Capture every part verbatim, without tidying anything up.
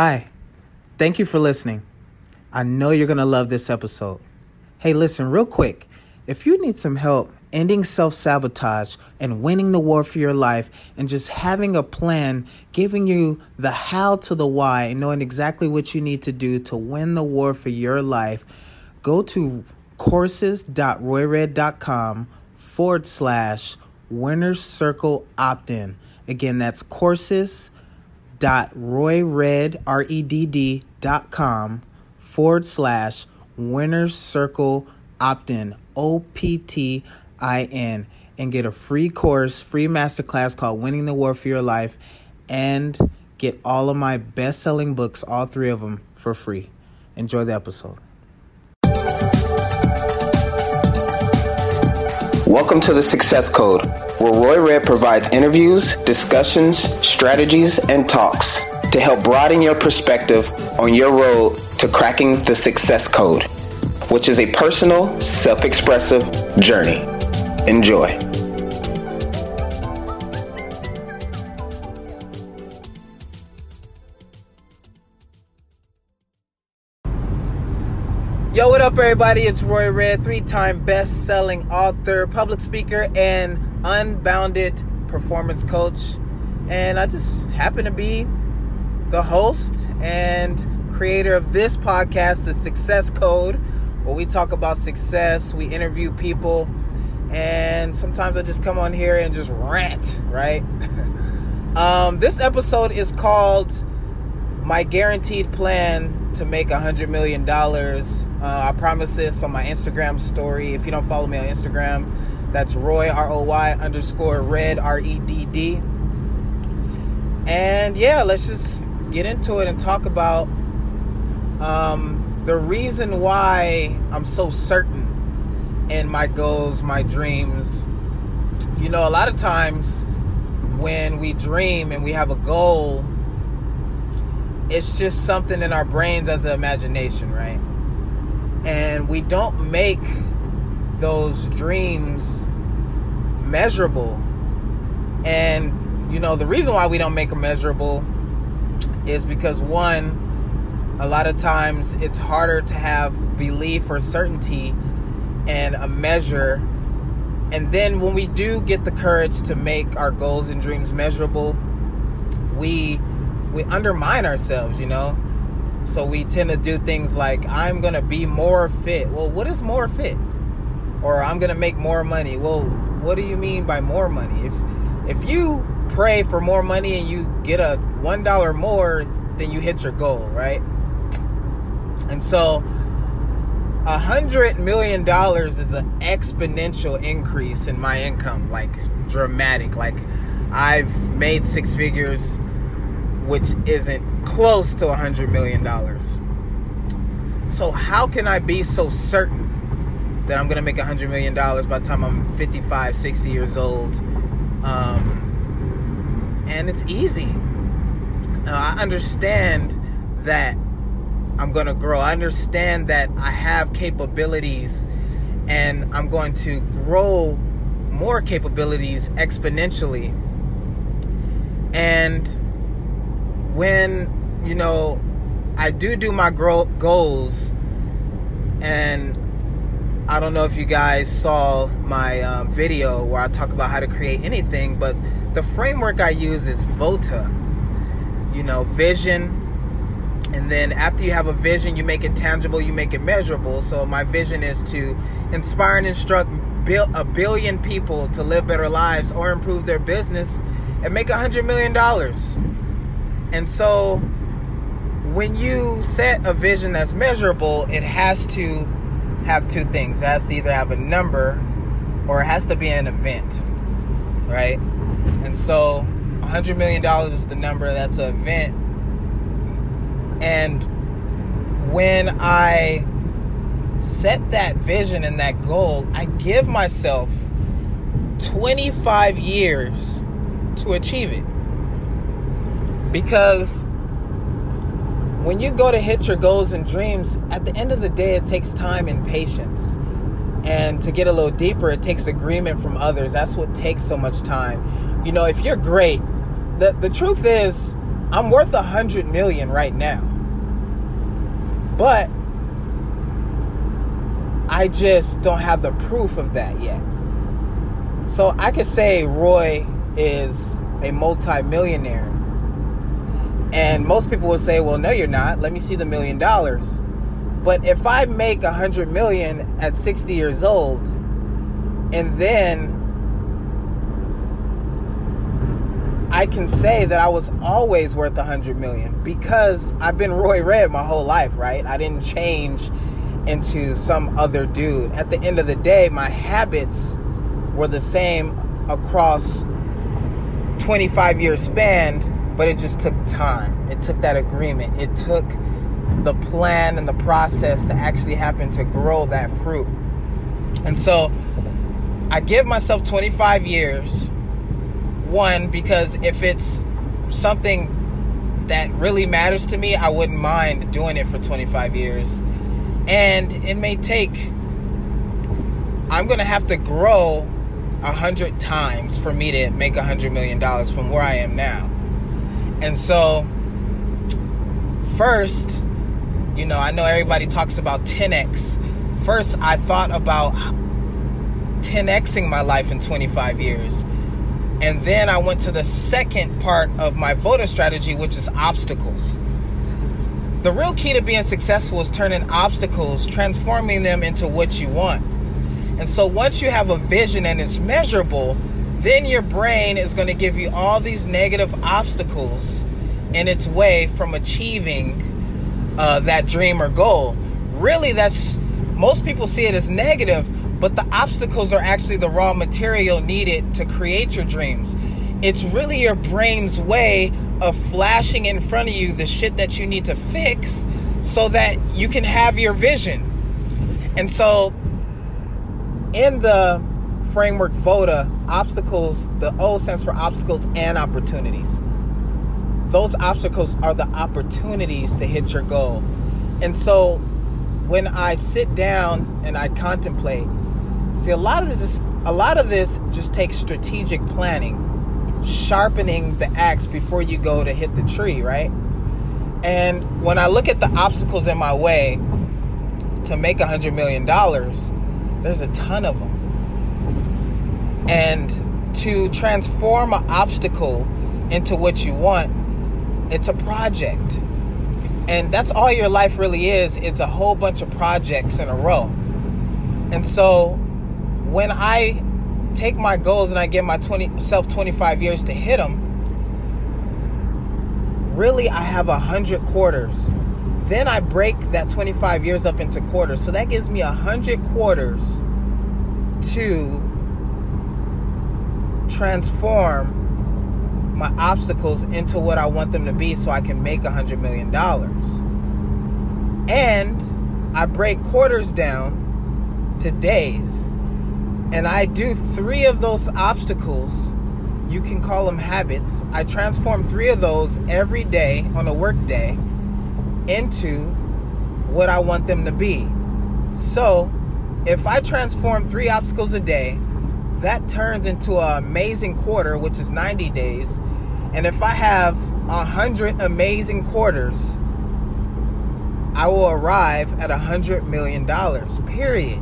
Hi, thank you for listening. I know you're going to love this episode. Hey, listen, real quick, if you need some help ending self-sabotage and winning the war for your life and just having a plan, giving you the how to the why and knowing exactly what you need to do to win the war for your life, go to courses.royred.com forward slash winner's circle opt-in. Again, that's courses.royred.com forward slash winner's circle opt-in, O P T I N, and get a free course, free masterclass called Winning the War for Your Life, and get all of my best-selling books, all three of them, for free. Enjoy the episode. Welcome to The Success Code, where Roy Redd provides interviews, discussions, strategies, and talks to help broaden your perspective on your road to cracking the Success Code, which is a personal, self-expressive journey. Enjoy. Yo, what up, everybody? It's Roy Redd, three-time best-selling author, public speaker, and unbounded performance coach. And I just happen to be the host and creator of this podcast, The Success Code, where we talk about success, we interview people, and sometimes I just come on here and just rant, right? um, this episode is called My Guaranteed Plan to Make one hundred million dollars. Uh, I promise this on my Instagram story. If you don't follow me on Instagram, that's Roy, R O Y, underscore Redd, R E D D. And yeah, let's just get into it and talk about um, the reason why I'm so certain in my goals, my dreams. You know, a lot of times when we dream and we have a goal, it's just something in our brains as an imagination, right? And we don't make those dreams measurable. And, you know, the reason why we don't make them measurable is because, one, a lot of times it's harder to have belief or certainty and a measure. And then when we do get the courage to make our goals and dreams measurable, we we undermine ourselves, you know? So we tend to do things like, I'm going to be more fit. Well, what is more fit? Or I'm going to make more money. Well, what do you mean by more money? If if you pray for more money and you get a one dollar more, then you hit your goal, right? And so a hundred million dollars is an exponential increase in my income, like dramatic. Like I've made six figures, which isn't close to a hundred million dollars. So how can I be so certain that I'm going to make a hundred million dollars by the time I'm fifty-five, sixty years old? Um, and it's easy. Uh, I understand that I'm going to grow. I understand that I have capabilities and I'm going to grow more capabilities exponentially. And when, you know, I do do my grow- goals, and I don't know if you guys saw my uh, video where I talk about how to create anything, but the framework I use is VOTA, you know, vision. And then after you have a vision, you make it tangible, you make it measurable. So my vision is to inspire and instruct a billion people to live better lives or improve their business and make one hundred million dollars. And so when you set a vision that's measurable, it has to have two things. It has to either have a number or it has to be an event, right? And so one hundred million dollars is the number, that's an event. And when I set that vision and that goal, I give myself twenty-five years to achieve it. Because when you go to hit your goals and dreams, at the end of the day, it takes time and patience. And to get a little deeper, it takes agreement from others. That's what takes so much time. You know, if you're great, the, the truth is, I'm worth a hundred million right now, but I just don't have the proof of that yet. So I could say Roy is a multi-millionaire, and most people would say, well, no, you're not. Let me see the million dollars. But if I make a hundred million at sixty years old, and then I can say that I was always worth a hundred million because I've been Roy Redd my whole life, right? I didn't change into some other dude. At the end of the day, my habits were the same across twenty-five year span, but it just took time. It took that agreement. It took the plan and the process to actually happen to grow that fruit. And so I give myself twenty-five years. One, because if it's something that really matters to me, I wouldn't mind doing it for twenty-five years. And it may take, I'm going to have to grow a hundred times for me to make a hundred million dollars from where I am now. And so first, you know, I know everybody talks about ten X. First, I thought about ten Xing my life in twenty-five years. And then I went to the second part of my VOTA strategy, which is obstacles. The real key to being successful is turning obstacles, transforming them into what you want. And so once you have a vision and it's measurable, then your brain is going to give you all these negative obstacles in its way from achieving uh, that dream or goal. Really, that's, most people see it as negative, but the obstacles are actually the raw material needed to create your dreams. It's really your brain's way of flashing in front of you the shit that you need to fix so that you can have your vision. And so in the framework VOTA, obstacles, the O stands for obstacles and opportunities. Those obstacles are the opportunities to hit your goal. And so when I sit down and I contemplate, see, a lot of this, a lot of this just takes strategic planning, sharpening the axe before you go to hit the tree, right? And when I look at the obstacles in my way to make a hundred million dollars, there's a ton of them. And to transform an obstacle into what you want, it's a project. And that's all your life really is. It's a whole bunch of projects in a row. And so when I take my goals and I give myself twenty-five years to hit them, really I have one hundred quarters. Then I break that twenty-five years up into quarters. So that gives me one hundred quarters to transform my obstacles into what I want them to be so I can make one hundred million dollars. And I break quarters down to days, and I do three of those obstacles. You can call them habits. I transform three of those every day on a work day into what I want them to be. So if I transform three obstacles a day, that turns into an amazing quarter, which is ninety days. And if I have one hundred amazing quarters, I will arrive at one hundred million dollars, period.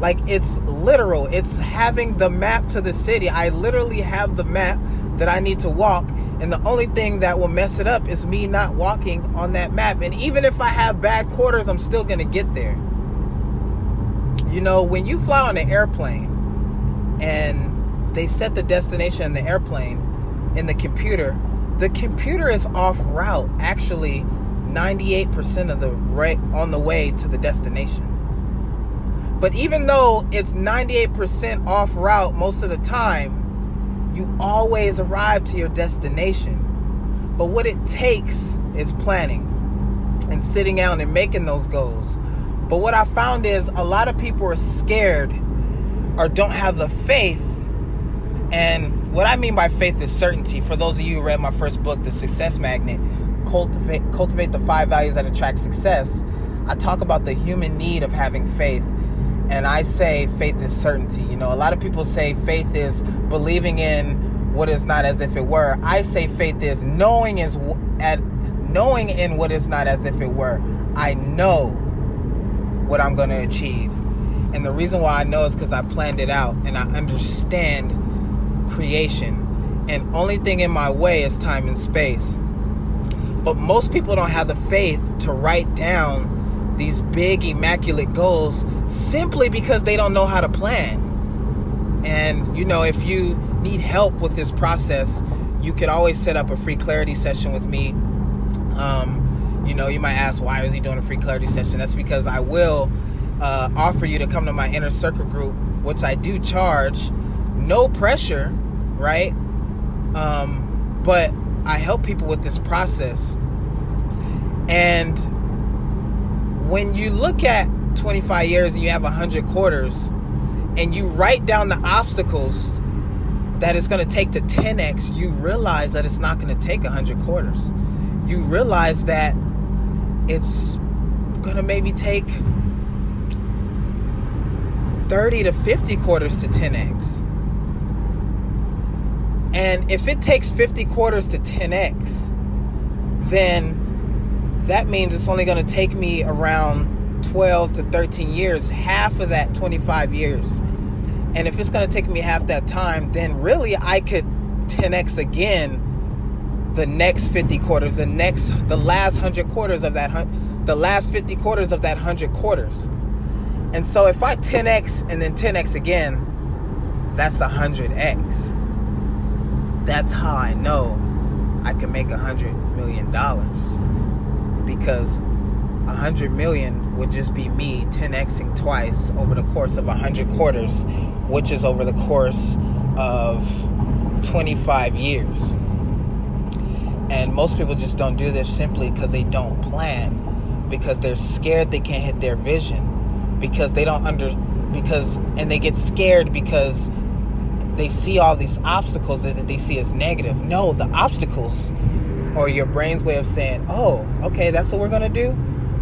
Like, it's literal. It's having the map to the city. I literally have the map that I need to walk. And the only thing that will mess it up is me not walking on that map. And even if I have bad quarters, I'm still going to get there. You know, when you fly on an airplane and they set the destination in the airplane in the computer, the computer is off route, actually, ninety-eight percent of the right on the way to the destination. But even though it's ninety-eight percent off route most of the time, you always arrive to your destination. But what it takes is planning and sitting down and making those goals. But what I found is a lot of people are scared or don't have the faith. And what I mean by faith is certainty. For those of you who read my first book, The Success Magnet, Cultivate, Cultivate the Five Values That Attract Success, I talk about the human need of having faith. And I say faith is certainty. You know, a lot of people say faith is believing in what is not as if it were. I say faith is knowing is at knowing in what is not as if it were. I know what I'm going to achieve. And the reason why I know is because I planned it out and I understand creation. And only thing in my way is time and space. But most people don't have the faith to write down these big, immaculate goals simply because they don't know how to plan. And, you know, if you need help with this process, you could always set up a free clarity session with me. Um, you know, you might ask, why is he doing a free clarity session? That's because I will uh, offer you to come to my inner circle group, which I do charge. No pressure, right? Um, but I help people with this process. And when you look at twenty-five years and you have one hundred quarters and you write down the obstacles that it's going to take to ten x, you realize that it's not going to take one hundred quarters. You realize that it's going to maybe take thirty to fifty quarters to ten x. And if it takes fifty quarters to ten x, then that means it's only going to take me around twelve to thirteen years, half of that twenty-five years. And if it's going to take me half that time, then really I could ten x again the next fifty quarters, the next, the last one hundred quarters of that, the last fifty quarters of that one hundred quarters. And so if I ten x and then ten x again, that's one hundred x. That's how I know I can make one hundred million dollars, because one hundred million would just be me ten xing twice over the course of one hundred quarters, which is over the course of twenty-five years. And most people just don't do this simply because they don't plan, because they're scared they can't hit their vision, because they don't under, because, and they get scared because they see all these obstacles that, that they see as negative. No, the obstacles are your brain's way of saying, oh, okay, that's what we're going to do.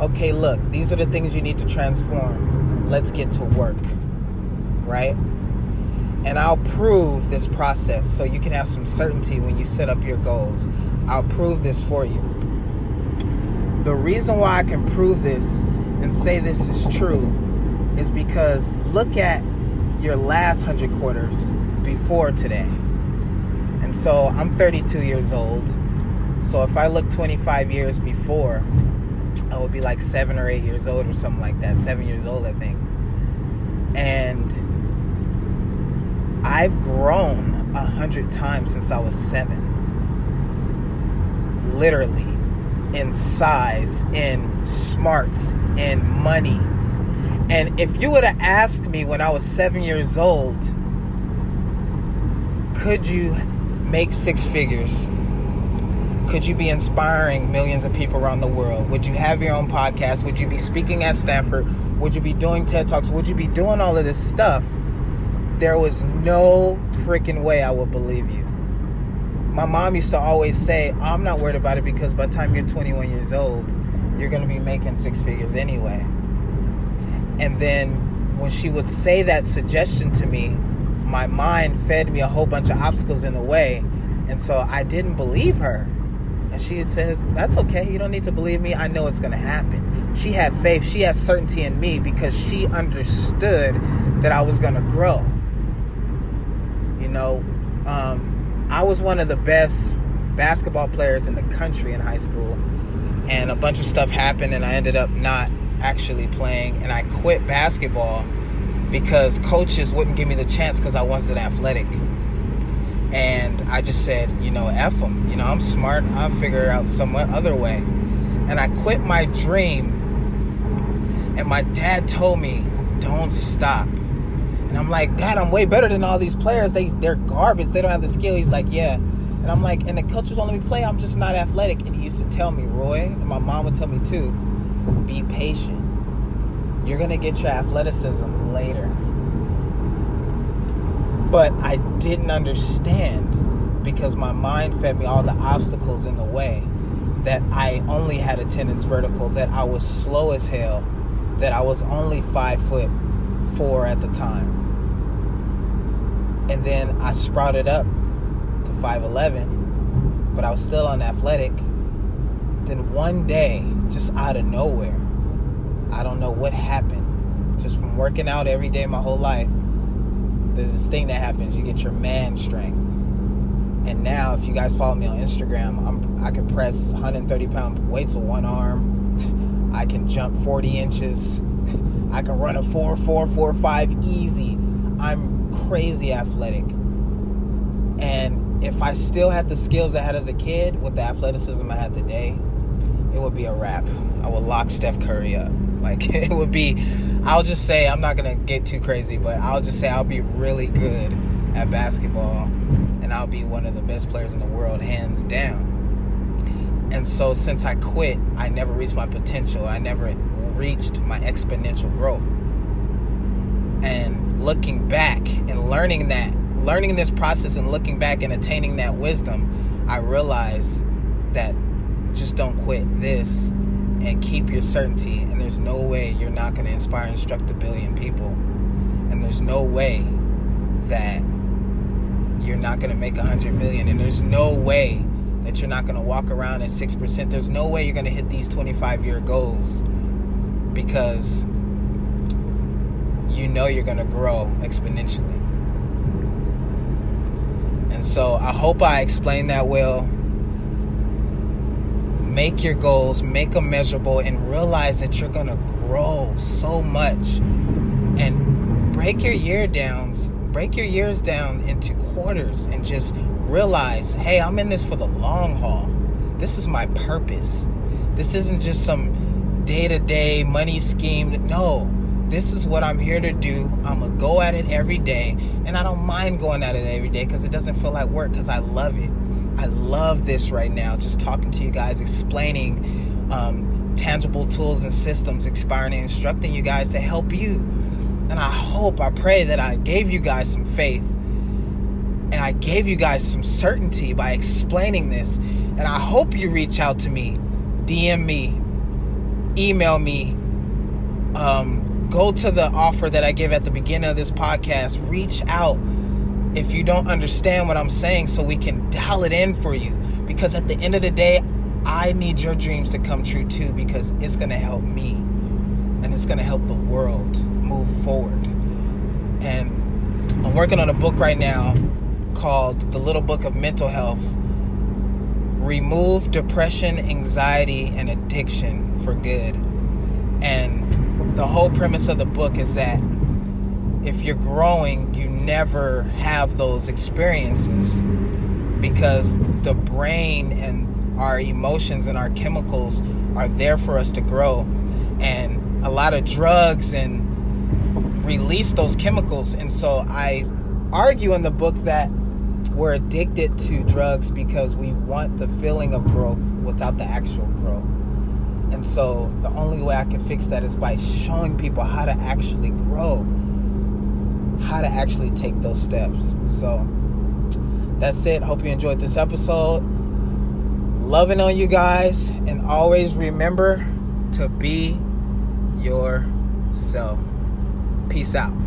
Okay, look, these are the things you need to transform. Let's get to work, right? And I'll prove this process so you can have some certainty when you set up your goals. I'll prove this for you. The reason why I can prove this and say this is true is because look at your last hundred quarters before today. And so I'm thirty-two years old. So if I look twenty-five years before, I would be like seven or eight years old or something like that. Seven years old, I think. And I've grown a hundred times since I was seven. Literally, in size, in smarts, in money. And if you would have asked me when I was seven years old, could you make six figures? Could you be inspiring millions of people around the world? Would you have your own podcast? Would you be speaking at Stanford? Would you be doing TED Talks? Would you be doing all of this stuff? There was no freaking way I would believe you. My mom used to always say, oh, I'm not worried about it because by the time you're twenty-one years old, you're going to be making six figures anyway. And then when she would say that suggestion to me, my mind fed me a whole bunch of obstacles in the way. And so I didn't believe her. And she said, that's okay. You don't need to believe me. I know it's going to happen. She had faith. She had certainty in me because she understood that I was going to grow. You know, um, I was one of the best basketball players in the country in high school. And a bunch of stuff happened and I ended up not actually playing. And I quit basketball because coaches wouldn't give me the chance because I wasn't athletic. And I just said, you know, F them. You know, I'm smart. I'll figure it out some other way. And I quit my dream. And my dad told me, don't stop. And I'm like, Dad, I'm way better than all these players. They, they're garbage. They don't have the skill. He's like, yeah. And I'm like, and the coaches won't let me play. I'm just not athletic. And he used to tell me, Roy, and my mom would tell me too, be patient. You're going to get your athleticism later. But I didn't understand because my mind fed me all the obstacles in the way, that I only had attendance vertical, that I was slow as hell, that I was only five foot four at the time. And then I sprouted up to five eleven, but I was still unathletic. Then one day, just out of nowhere, I don't know what happened, just from working out every day my whole life, there's this thing that happens. You get your man strength. And now, if you guys follow me on Instagram, I'm, I can press one hundred thirty pound weights with one arm. I can jump forty inches. I can run a four four four five easy. I'm crazy athletic. And if I still had the skills I had as a kid with the athleticism I had today, it would be a wrap. I would lock Steph Curry up. Like, it would be, I'll just say, I'm not going to get too crazy, but I'll just say I'll be really good at basketball. And I'll be one of the best players in the world, hands down. And so since I quit, I never reached my potential. I never reached my exponential growth. And looking back and learning that, learning this process and looking back and attaining that wisdom, I realized that just don't quit this and keep your certainty. And there's no way you're not going to inspire and instruct a billion people. And there's no way that you're not going to make one hundred million. And there's no way that you're not going to walk around at six percent. There's no way you're going to hit these twenty-five year goals, because you know you're going to grow exponentially. And so I hope I explained that well. Make your goals, make them measurable, and realize that you're going to grow so much. And break your year downs. Break your years down into quarters and just realize, hey, I'm in this for the long haul. This is my purpose. This isn't just some day-to-day money scheme. No, this is what I'm here to do. I'm going to go at it every day. And I don't mind going at it every day because it doesn't feel like work, because I love it. I love this right now, just talking to you guys, explaining um, tangible tools and systems, inspiring and instructing you guys to help you. And I hope, I pray that I gave you guys some faith. And I gave you guys some certainty by explaining this. And I hope you reach out to me. D M me. Email me. Um, go to the offer that I give at the beginning of this podcast. Reach out if you don't understand what I'm saying, so we can dial it in for you. Because at the end of the day, I need your dreams to come true too. Because it's going to help me. And it's going to help the world move forward. And I'm working on a book right now called The Little Book of Mental Health. Remove depression, anxiety, and addiction for good. And the whole premise of the book is that if you're growing, you never have those experiences, because the brain and our emotions and our chemicals are there for us to grow. And a lot of drugs and release those chemicals. And so I argue in the book that we're addicted to drugs because we want the feeling of growth without the actual growth. And so the only way I can fix that is by showing people how to actually grow, how to actually take those steps. So that's it. Hope you enjoyed this episode. Loving on you guys, and always remember to be yourself. Peace out.